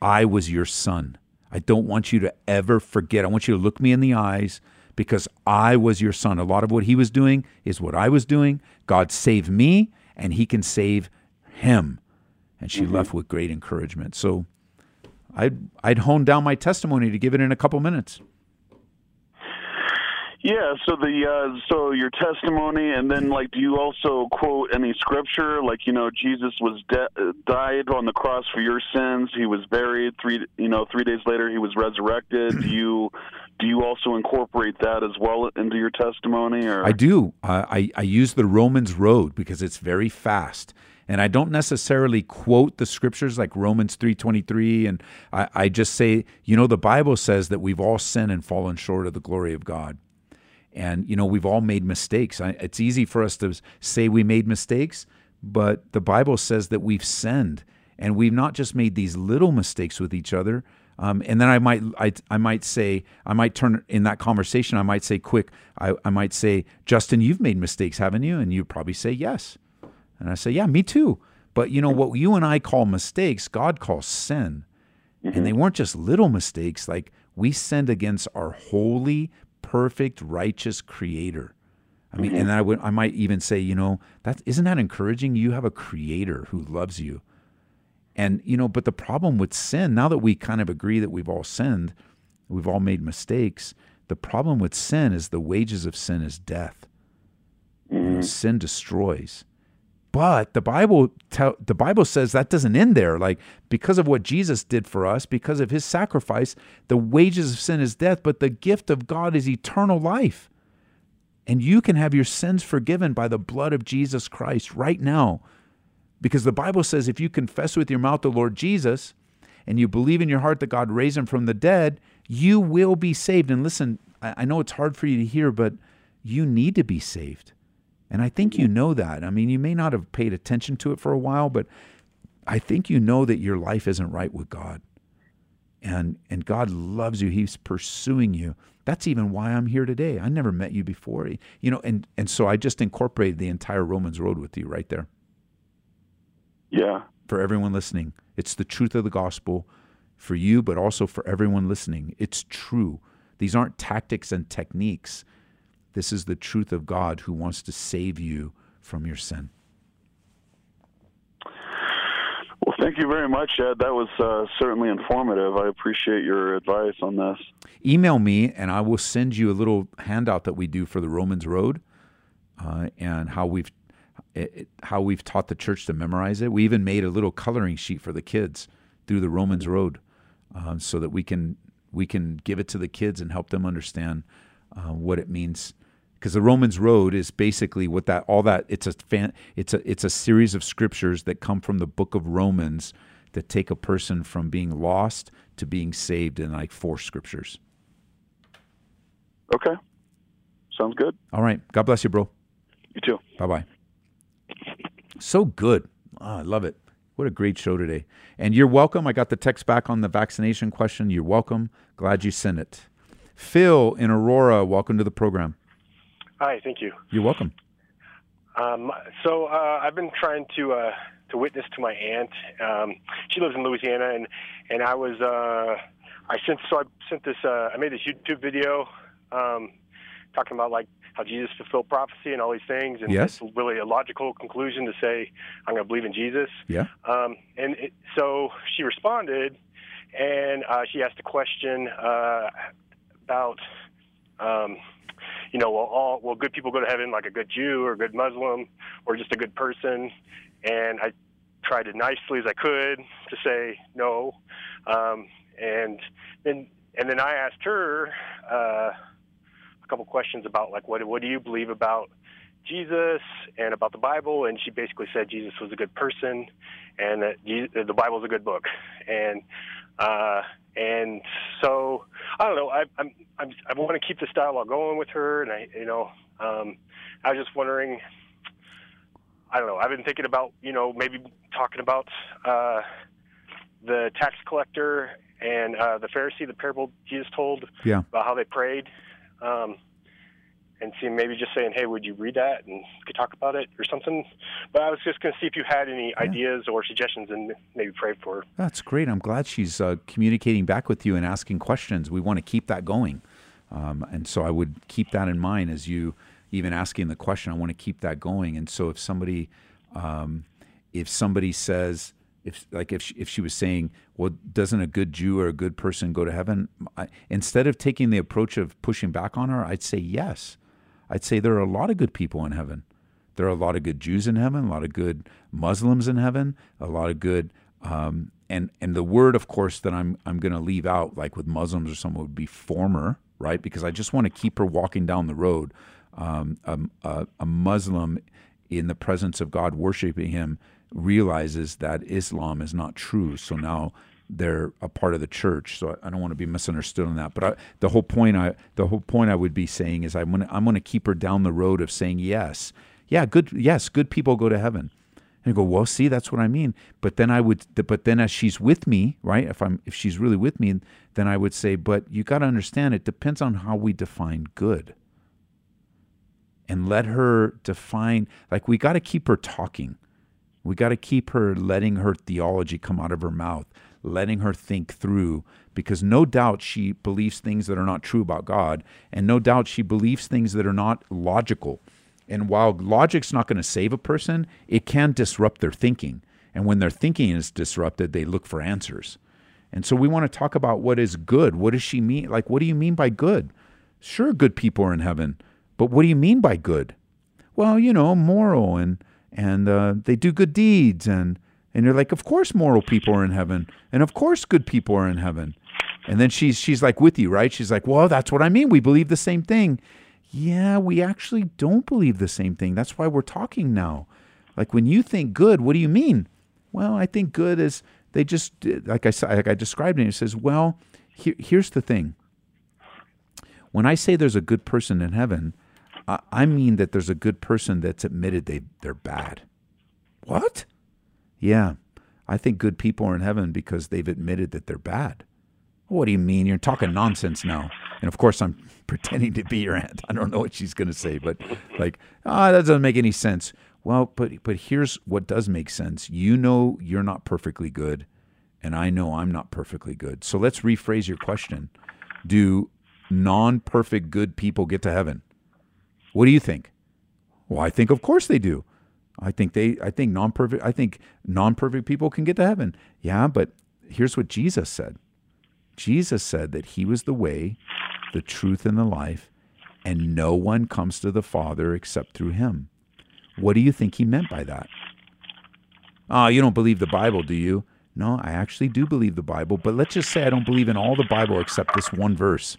I was your son. I don't want you to ever forget. I want you to look me in the eyes because I was your son. A lot of what he was doing is what I was doing. God saved me and he can save him. And she mm-hmm. left with great encouragement. So I'd, I'd hone down my testimony to give it in a couple minutes. Yeah, so the uh, so your testimony, and then, like, do you also quote any scripture? Like, you know, Jesus was de- died on the cross for your sins. He was buried. Three, you know, three days later, he was resurrected. do you do you also incorporate that as well into your testimony? Or? I do. Uh, I I use the Romans Road because it's very fast. And I don't necessarily quote the scriptures like Romans three twenty-three, and I, I just say, you know, the Bible says that we've all sinned and fallen short of the glory of God. And, you know, we've all made mistakes. I, it's easy for us to say we made mistakes, but the Bible says that we've sinned, and we've not just made these little mistakes with each other. Um, and then I might, I, I might say, I might turn in that conversation, I might say quick, I, I might say, Justin, you've made mistakes, haven't you? And you probably say yes. And I say, yeah, me too. But you know, what you and I call mistakes, God calls sin. Mm-hmm. And they weren't just little mistakes. Like, we sinned against our holy, perfect, righteous Creator. I mean, mm-hmm. and I would, I might even say, you know, that isn't that encouraging? You have a Creator who loves you. And, you know, but the problem with sin, now that we kind of agree that we've all sinned, we've all made mistakes, the problem with sin is the wages of sin is death. Mm-hmm. You know, sin destroys. But the Bible te- the Bible says that doesn't end there. Like, because of what Jesus did for us, because of his sacrifice, the wages of sin is death, but the gift of God is eternal life. And you can have your sins forgiven by the blood of Jesus Christ right now. Because the Bible says if you confess with your mouth the Lord Jesus and you believe in your heart that God raised him from the dead, you will be saved. And listen, I, I know it's hard for you to hear, but you need to be saved. And I think you know that. I mean, you may not have paid attention to it for a while, but I think you know that your life isn't right with God. And and God loves you. He's pursuing you. That's even why I'm here today. I never met you before. You know, and, and so I just incorporated the entire Romans Road with you right there. Yeah. For everyone listening. It's the truth of the gospel for you, but also for everyone listening. It's true. These aren't tactics and techniques. This is the truth of God who wants to save you from your sin. Well, thank you very much, Ed. That was uh, certainly informative. I appreciate your advice on this. Email me, and I will send you a little handout that we do for the Romans Road uh, and how we've it, how we've taught the church to memorize it. We even made a little coloring sheet for the kids through the Romans Road um, so that we can we can give it to the kids and help them understand uh, what it means. Because the Romans Road is basically what that all that it's a fan, it's a it's a series of scriptures that come from the book of Romans that take a person from being lost to being saved in like four scriptures. Okay. Sounds good. All right. God bless you, bro. You too. Bye-bye. So good. Oh, I love it. What a great show today. And you're welcome. I got the text back on the vaccination question. You're welcome. Glad you sent it. Phil in Aurora, welcome to the program. Hi, thank you. You're welcome. Um, so uh, I've been trying to uh, to witness to my aunt. Um, she lives in Louisiana, and and I was uh, I sent so I sent this uh, I made this YouTube video um, talking about like how Jesus fulfilled prophecy and all these things, and yes. It's really a logical conclusion to say I'm going to believe in Jesus. Yeah. Um, and it, so she responded, and uh, she asked a question uh, about. Um, You know, will all will good people go to heaven, like a good Jew or a good Muslim or just a good person? And I tried as nicely as I could to say no. Um, and then and then I asked her uh, a couple questions about like what what do you believe about Jesus and about the Bible? And she basically said Jesus was a good person and that Jesus, the Bible is a good book. And uh, and so I don't know. I, I'm I'm I want to keep this dialogue going with her, and I you know um, I was just wondering. I don't know. I've been thinking about you know maybe talking about uh, the tax collector and uh, the Pharisee, the parable Jesus told yeah. about how they prayed. Um, And see, maybe just saying, hey, would you read that and could talk about it or something? But I was just going to see if you had any yeah. ideas or suggestions and maybe pray for her. That's great. I'm glad she's uh, communicating back with you and asking questions. We want to keep that going. Um, and so I would keep that in mind as you even asking the question. I want to keep that going. And so if somebody um, if somebody says, if like if she, if she was saying, well, doesn't a good Jew or a good person go to heaven? I, instead of taking the approach of pushing back on her, I'd say yes. I'd say there are a lot of good people in heaven. There are a lot of good Jews in heaven, a lot of good Muslims in heaven, a lot of good, um, and and the word, of course, that I'm I'm going to leave out, like with Muslims or someone, would be former, right? Because I just want to keep her walking down the road. Um, a, a, a Muslim in the presence of God worshiping him realizes that Islam is not true. So now they're a part of the church, so I don't want to be misunderstood on that. But I, the whole point, I the whole point I would be saying is I'm gonna I'm gonna keep her down the road of saying yes, yeah, good, yes, good people go to heaven, and I go, well, see, that's what I mean. But then I would, but then as she's with me, right? If I'm if she's really with me, then I would say, but you got to understand, it depends on how we define good, and let her define. Like we got to keep her talking, we got to keep her letting her theology come out of her mouth. Letting her think through, because no doubt she believes things that are not true about God, and no doubt she believes things that are not logical. And while logic's not going to save a person, it can disrupt their thinking. And when their thinking is disrupted, they look for answers. And so we want to talk about what is good. What does she mean? Like, what do you mean by good? Sure, good people are in heaven, but what do you mean by good? Well, you know, moral, and and uh, they do good deeds, and And you're like, of course moral people are in heaven. And of course good people are in heaven. And then she's she's like with you, right? She's like, well, that's what I mean. We believe the same thing. Yeah, we actually don't believe the same thing. That's why we're talking now. Like when you think good, what do you mean? Well, I think good is, they just, like I, like I described it, it says, well, here, here's the thing. When I say there's a good person in heaven, I, I mean that there's a good person that's admitted they, they're bad. What? Yeah, I think good people are in heaven because they've admitted that they're bad. What do you mean? You're talking nonsense now. And of course, I'm pretending to be your aunt. I don't know what she's going to say, but like, ah, oh, that doesn't make any sense. Well, but but here's what does make sense. You know you're not perfectly good, and I know I'm not perfectly good. So let's rephrase your question. Do non-perfect good people get to heaven? What do you think? Well, I think of course they do. I think they. I think non-perfect. I think non-perfect people can get to heaven. Yeah, but here's what Jesus said. Jesus said that He was the way, the truth, and the life, and no one comes to the Father except through Him. What do you think He meant by that? Ah, oh, you don't believe the Bible, do you? No, I actually do believe the Bible, but let's just say I don't believe in all the Bible except this one verse.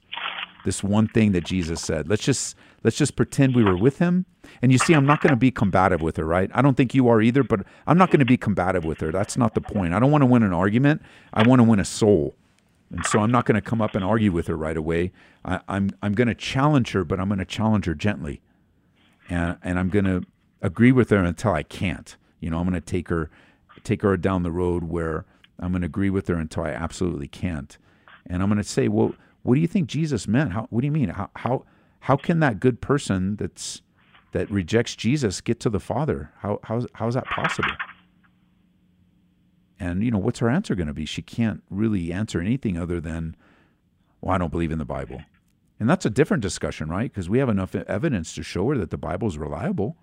This one thing that Jesus said. Let's just let's just pretend we were with him. And you see, I'm not going to be combative with her, right? I don't think you are either, but I'm not going to be combative with her. That's not the point. I don't want to win an argument. I want to win a soul. And so I'm not going to come up and argue with her right away. I, I'm I'm going to challenge her, but I'm going to challenge her gently, and and I'm going to agree with her until I can't. You know, I'm going to take her take her down the road where I'm going to agree with her until I absolutely can't, and I'm going to say, well, what do you think Jesus meant? How? What do you mean? How how how can that good person that's that rejects Jesus get to the Father? How how how is that possible? And, you know, what's her answer going to be? She can't really answer anything other than, well, I don't believe in the Bible. And that's a different discussion, right? Because we have enough evidence to show her that the Bible is reliable.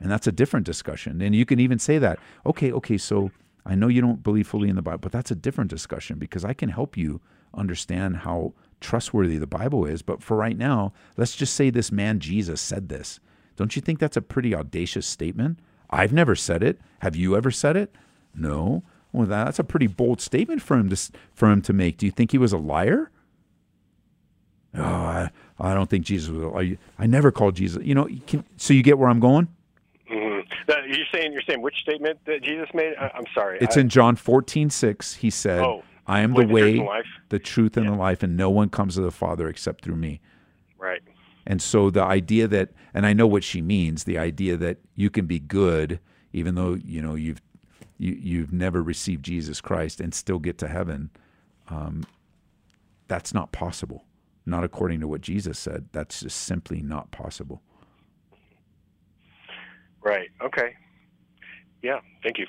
And that's a different discussion. And you can even say that, okay, okay, so I know you don't believe fully in the Bible, but that's a different discussion because I can help you understand how trustworthy the Bible is. But for right now, let's just say this man Jesus said this. Don't you think that's a pretty audacious statement? I've never said it. Have you ever said it? No, well, that's a pretty bold statement for him to for him to make. Do you think he was a liar? Oh, I, I don't think Jesus was a liar. I never called Jesus. You know, you can, so you get where I'm going? Mm-hmm. You're saying you're saying which statement that Jesus made? I, I'm sorry. It's I, in John fourteen six. He said, oh, "I am the way, the, the truth, and yeah. the life, and no one comes to the Father except through me." Right. And so the idea that, and I know what she means, the idea that you can be good even though you know you've You, you've never received Jesus Christ and still get to heaven, um, that's not possible. Not according to what Jesus said. That's just simply not possible. Right. Okay. Yeah. Thank you.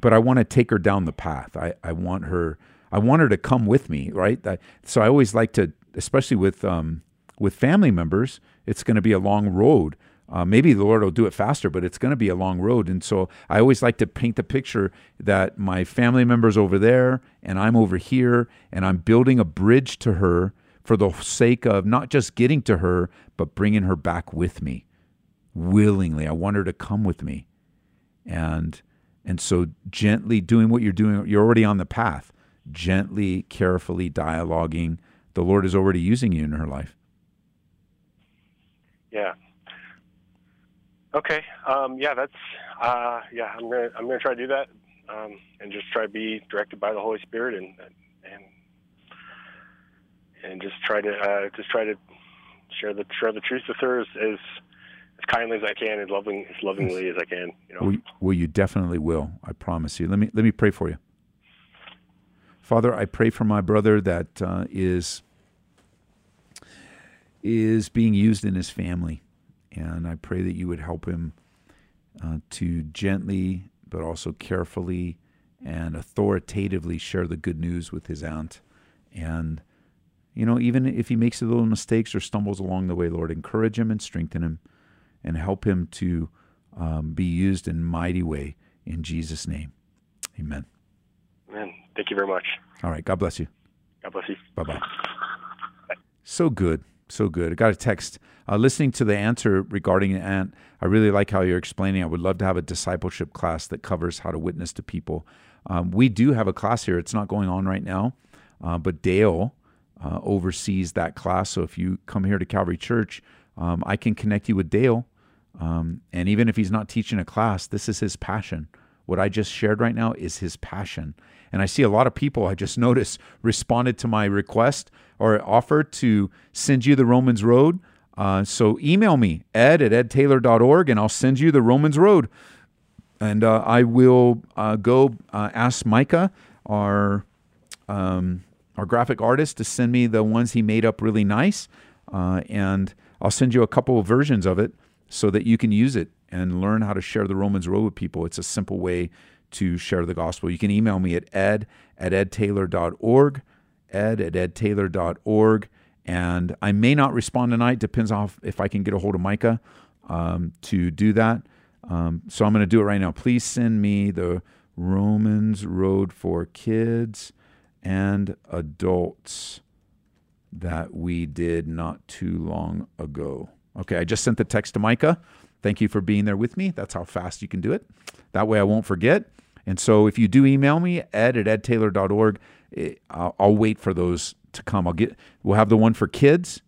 But I want to take her down the path. I, I want her. I want her to come with me. Right. I, so I always like to, especially with um, with family members. It's going to be a long road. Uh, maybe the Lord will do it faster, but it's going to be a long road. And so I always like to paint the picture that my family member's over there and I'm over here and I'm building a bridge to her for the sake of not just getting to her, but bringing her back with me willingly. I want her to come with me. And and so gently doing what you're doing, you're already on the path, gently, carefully dialoguing. The Lord is already using you in her life. Yeah. Okay. Um, yeah, that's. Uh, yeah, I'm gonna. I'm gonna try to do that, um, and just try to be directed by the Holy Spirit, and and and just try to uh, just try to share the share the truth with her as, as as kindly as I can, and loving as lovingly as I can. You know. Well, you, well, you definitely will. I promise you. Let me let me pray for you, Father. I pray for my brother that uh, is is being used in his family. And I pray that you would help him uh, to gently, but also carefully and authoritatively share the good news with his aunt. And, you know, even if he makes little mistakes or stumbles along the way, Lord, encourage him and strengthen him and help him to um, be used in mighty way in Jesus' name. Amen. Amen. Thank you very much. All right. God bless you. God bless you. Bye-bye. Bye. So good. So good. I got a text. Uh, listening to the answer regarding an aunt, I really like how you're explaining. I would love to have a discipleship class that covers how to witness to people. Um, we do have a class here. It's not going on right now, uh, but Dale uh, oversees that class. So if you come here to Calvary Church, um, I can connect you with Dale. Um, and even if he's not teaching a class, this is his passion. What I just shared right now is his passion. And I see a lot of people, I just noticed, responded to my request or offer to send you the Romans Road. Uh, so email me, ed at edtaylor dot org, and I'll send you the Romans Road. And uh, I will uh, go uh, ask Micah, our, um, our graphic artist, to send me the ones he made up really nice. Uh, and I'll send you a couple of versions of it so that you can use it and learn how to share the Romans Road with people. It's a simple way to share the gospel. You can email me at ed at edtaylor dot org, ed at edtaylor dot org. And I may not respond tonight. Depends on if I can get a hold of Micah um, to do that. Um, so I'm going to do it right now. Please send me the Romans Road for kids and adults that we did not too long ago. Okay, I just sent the text to Micah. Thank you for being there with me. That's how fast you can do it. That way I won't forget. And so if you do email me, ed at edtaylor dot org, I'll, I'll wait for those to come. I'll get. We'll have the one for kids,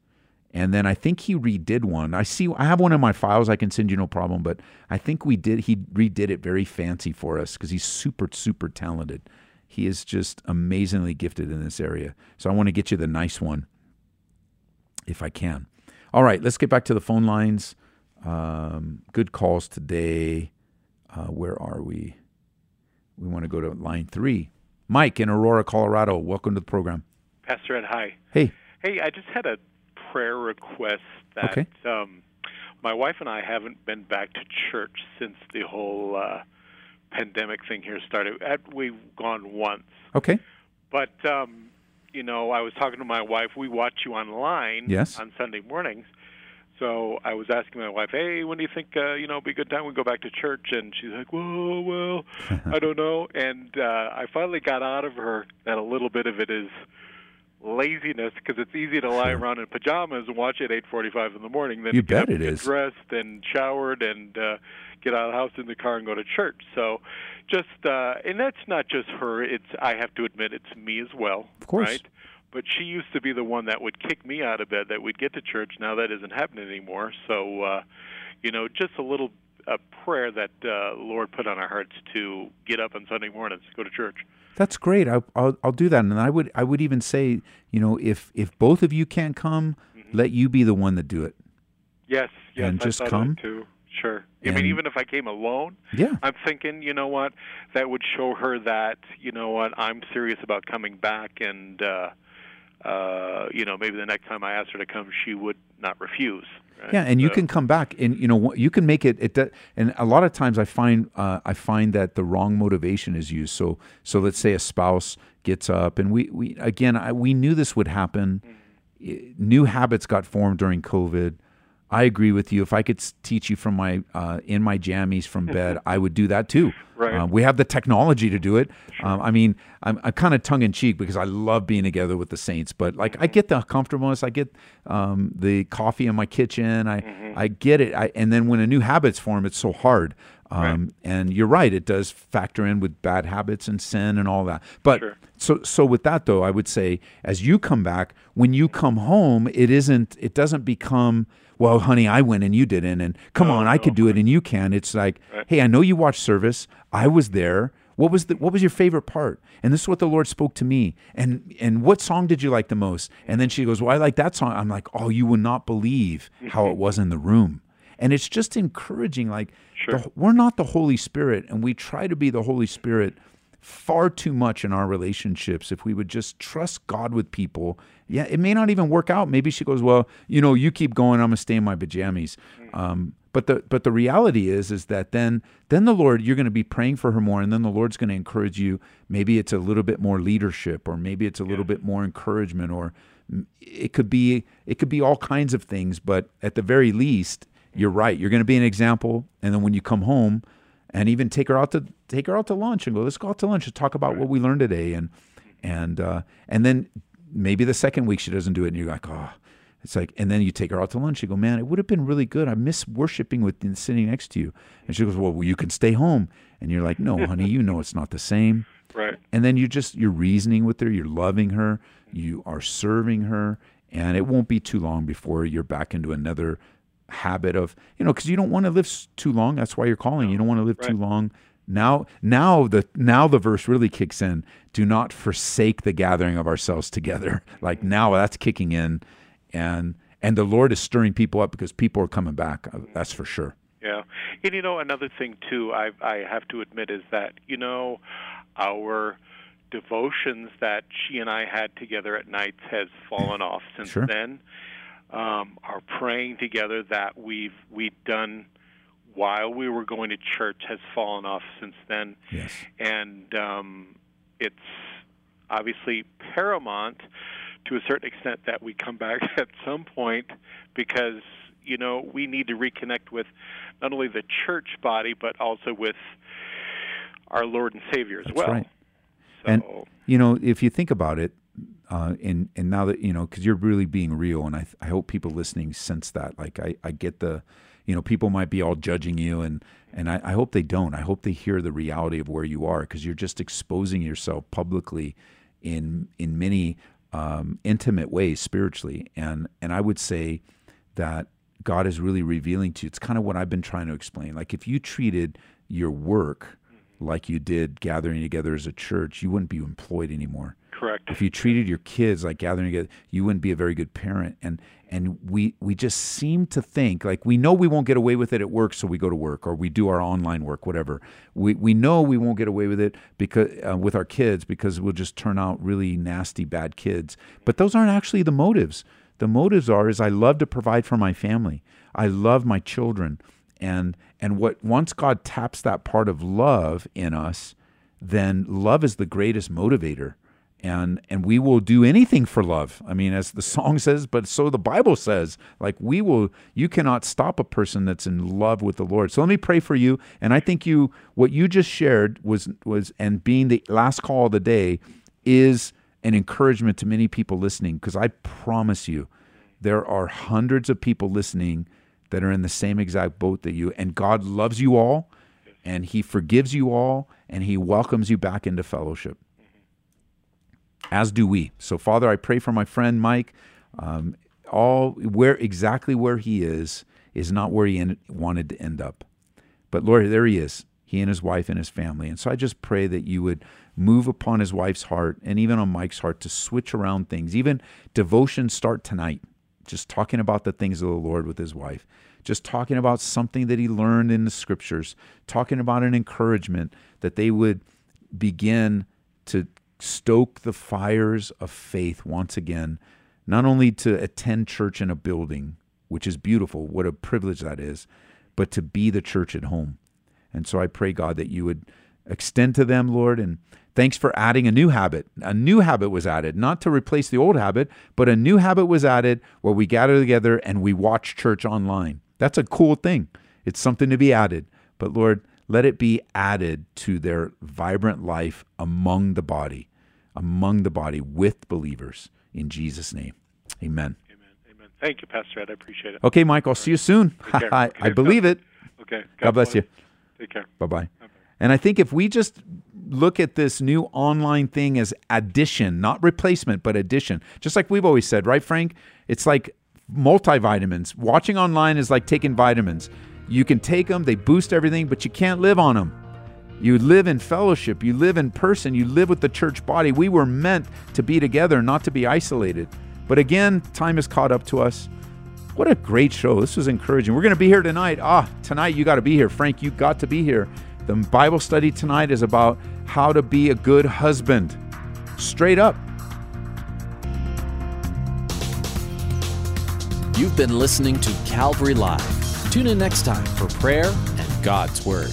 and then I think he redid one. I see. I have one in my files. I can send you no problem, but I think we did. He redid it very fancy for us because he's super, super talented, He is just amazingly gifted in this area. So I want to get you the nice one if I can. All right, let's get back to the phone lines. Um, good calls today. Uh, where are we? We want to go to line three. Mike in Aurora, Colorado. Welcome to the program. Pastor Ed, hi. Hey. Hey, I just had a prayer request that okay. um, my wife and I haven't been back to church since the whole uh, pandemic thing here started. We've gone once. Okay. But, um, you know, I was talking to my wife. We watch you online yes. on Sunday mornings. So I was asking my wife, hey, when do you think, uh, you know, it'd be a good time we go back to church? And she's like, whoa, well, I don't know. And uh, I finally got out of her that a little bit of it is laziness, because it's easy to lie around in pajamas and watch at eight forty-five in the morning. Then you bet it is. Get dressed and showered and uh, get out of the house in the car and go to church. So just, uh, and that's not just her. It's I have to admit, it's me as well. Of course. Right? But she used to be the one that would kick me out of bed, that we'd get to church. Now that isn't happening anymore. So, uh, you know, just a little a prayer that uh, Lord put on our hearts to get up on Sunday mornings, go to church. That's great. I, I'll, I'll do that. And I would I would even say, you know, if, if both of you can't come, mm-hmm. let you be the one that do it. Yes. yes and just I come. Too. Sure. And I mean, even if I came alone, yeah. I'm thinking, you know what, that would show her that, you know what, I'm serious about coming back and, uh, Uh, you know, maybe the next time I asked her to come, she would not refuse. Right? Yeah, and so. You can come back, and you know, you can make it. it de- and a lot of times, I find uh, I find that the wrong motivation is used. So, so let's say a spouse gets up, and we we again, I, we knew this would happen. Mm-hmm. It, new habits got formed during COVID. I agree with you. If I could teach you from my uh, in my jammies from bed, I would do that too. Right. Um, we have the technology to do it. Sure. Um, I mean, I'm, I'm kind of tongue in cheek because I love being together with the saints, but like mm-hmm. I get the comfortableness, I get um, the coffee in my kitchen, I mm-hmm. I get it. I, and then when a new habit's formed, it's so hard. Um, right. And you're right, it does factor in with bad habits and sin and all that. But sure. so so with that though, I would say as you come back, when you come home, it isn't it doesn't become. Well, honey, I went and you didn't, and come oh, on, I no. could do it and you can. It's like, right. hey, I know you watched service. I was there. What was the, what was your favorite part? And this is what the Lord spoke to me. And and what song did you like the most? And then she goes, well, I like that song. I'm like, oh, you will not believe how it was in the room. And it's just encouraging. Like, sure. the, we're not the Holy Spirit, and we try to be the Holy Spirit far too much in our relationships. If we would just trust God with people, yeah, it may not even work out. Maybe she goes, well, you know, you keep going, I'm gonna stay in my pajamas. Um, but the but the reality is is that then then the Lord, you're gonna be praying for her more, and then the Lord's gonna encourage you. Maybe it's a little bit more leadership, or maybe it's a little yeah. bit more encouragement, or it could be it could be all kinds of things. But at the very least, you're right. You're gonna be an example, and then when you come home. And even take her out to take her out to lunch and go, let's go out to lunch and talk about right. what we learned today. And and uh, and then maybe the second week she doesn't do it, and you're like, oh, it's like. And then you take her out to lunch. You go, man, it would have been really good. I miss worshiping with and sitting next to you. And she goes, well, you can stay home. And you're like, no, honey, you know it's not the same. Right. And then you just you're reasoning with her. You're loving her. You are serving her. And it won't be too long before you're back into another habit of, you know, because you don't want to live too long. That's why you're calling. You don't want to live right. too long. Now, now the now the verse really kicks in. Do not forsake the gathering of ourselves together. Like now that's kicking in, and and the Lord is stirring people up because people are coming back. That's for sure. Yeah. And you know, another thing too, I I have to admit is that, you know, our devotions that she and I had together at nights has fallen off since sure. then. Um, our praying together that we've we'd done while we were going to church has fallen off since then. Yes. And um, it's obviously paramount to a certain extent that we come back at some point because, you know, we need to reconnect with not only the church body but also with our Lord and Savior as That's well. Right. So, and, you know, if you think about it, Uh, and, and now that, you know, because you're really being real, and I, I hope people listening sense that. Like, I, I get the, you know, people might be all judging you, and, and I, I hope they don't. I hope they hear the reality of where you are, because you're just exposing yourself publicly in in many um, intimate ways spiritually. And, and I would say that God is really revealing to you. It's kind of what I've been trying to explain. Like, if you treated your work like you did gathering together as a church, you wouldn't be employed anymore. Correct. If you treated your kids like gathering together, you wouldn't be a very good parent. And and we, we just seem to think, like, we know we won't get away with it at work, so we go to work, or we do our online work, whatever. We we know we won't get away with it because uh, with our kids, because we'll just turn out really nasty, bad kids. But those aren't actually the motives. The motives are, is I love to provide for my family. I love my children. And and what once God taps that part of love in us, then love is the greatest motivator. And and we will do anything for love. I mean, as the song says, but so the Bible says, like we will, you cannot stop a person that's in love with the Lord. So let me pray for you. And I think you, what you just shared was, was and being the last call of the day is an encouragement to many people listening. Because I promise you, there are hundreds of people listening that are in the same exact boat that you. And God loves you all, and He forgives you all, and He welcomes you back into fellowship. As do we. So, Father, I pray for my friend Mike. Um, all where exactly where he is is not where he en- wanted to end up. But, Lord, there he is, he and his wife and his family. And so I just pray that you would move upon his wife's heart and even on Mike's heart to switch around things. Even devotions start tonight, just talking about the things of the Lord with his wife, just talking about something that he learned in the Scriptures, talking about an encouragement that they would begin to stoke the fires of faith once again, not only to attend church in a building, which is beautiful, what a privilege that is, but to be the church at home. And so I pray, God, that you would extend to them, Lord, and thanks for adding a new habit. A new habit was added, not to replace the old habit, but a new habit was added where we gather together and we watch church online. That's a cool thing. It's something to be added. But Lord, let it be added to their vibrant life among the body, among the body with believers. In Jesus' name, amen. Amen. Amen. Thank you, Pastor Ed. I appreciate it. Okay, Mike, I'll All see right. you soon. I, I believe it. Okay. God, God bless you. Take care. Bye-bye. Bye-bye. And I think if we just look at this new online thing as addition, not replacement, but addition, just like we've always said, right, Frank? It's like multivitamins. Watching online is like taking vitamins. You can take them, they boost everything, but you can't live on them. You live in fellowship, you live in person, you live with the church body. We were meant to be together, not to be isolated. But again, time has caught up to us. What a great show. This was encouraging. We're going to be here tonight. Ah, tonight you got to be here. Frank, you got to be here. The Bible study tonight is about how to be a good husband. Straight up. You've been listening to Calvary Live. Tune in next time for prayer and God's Word.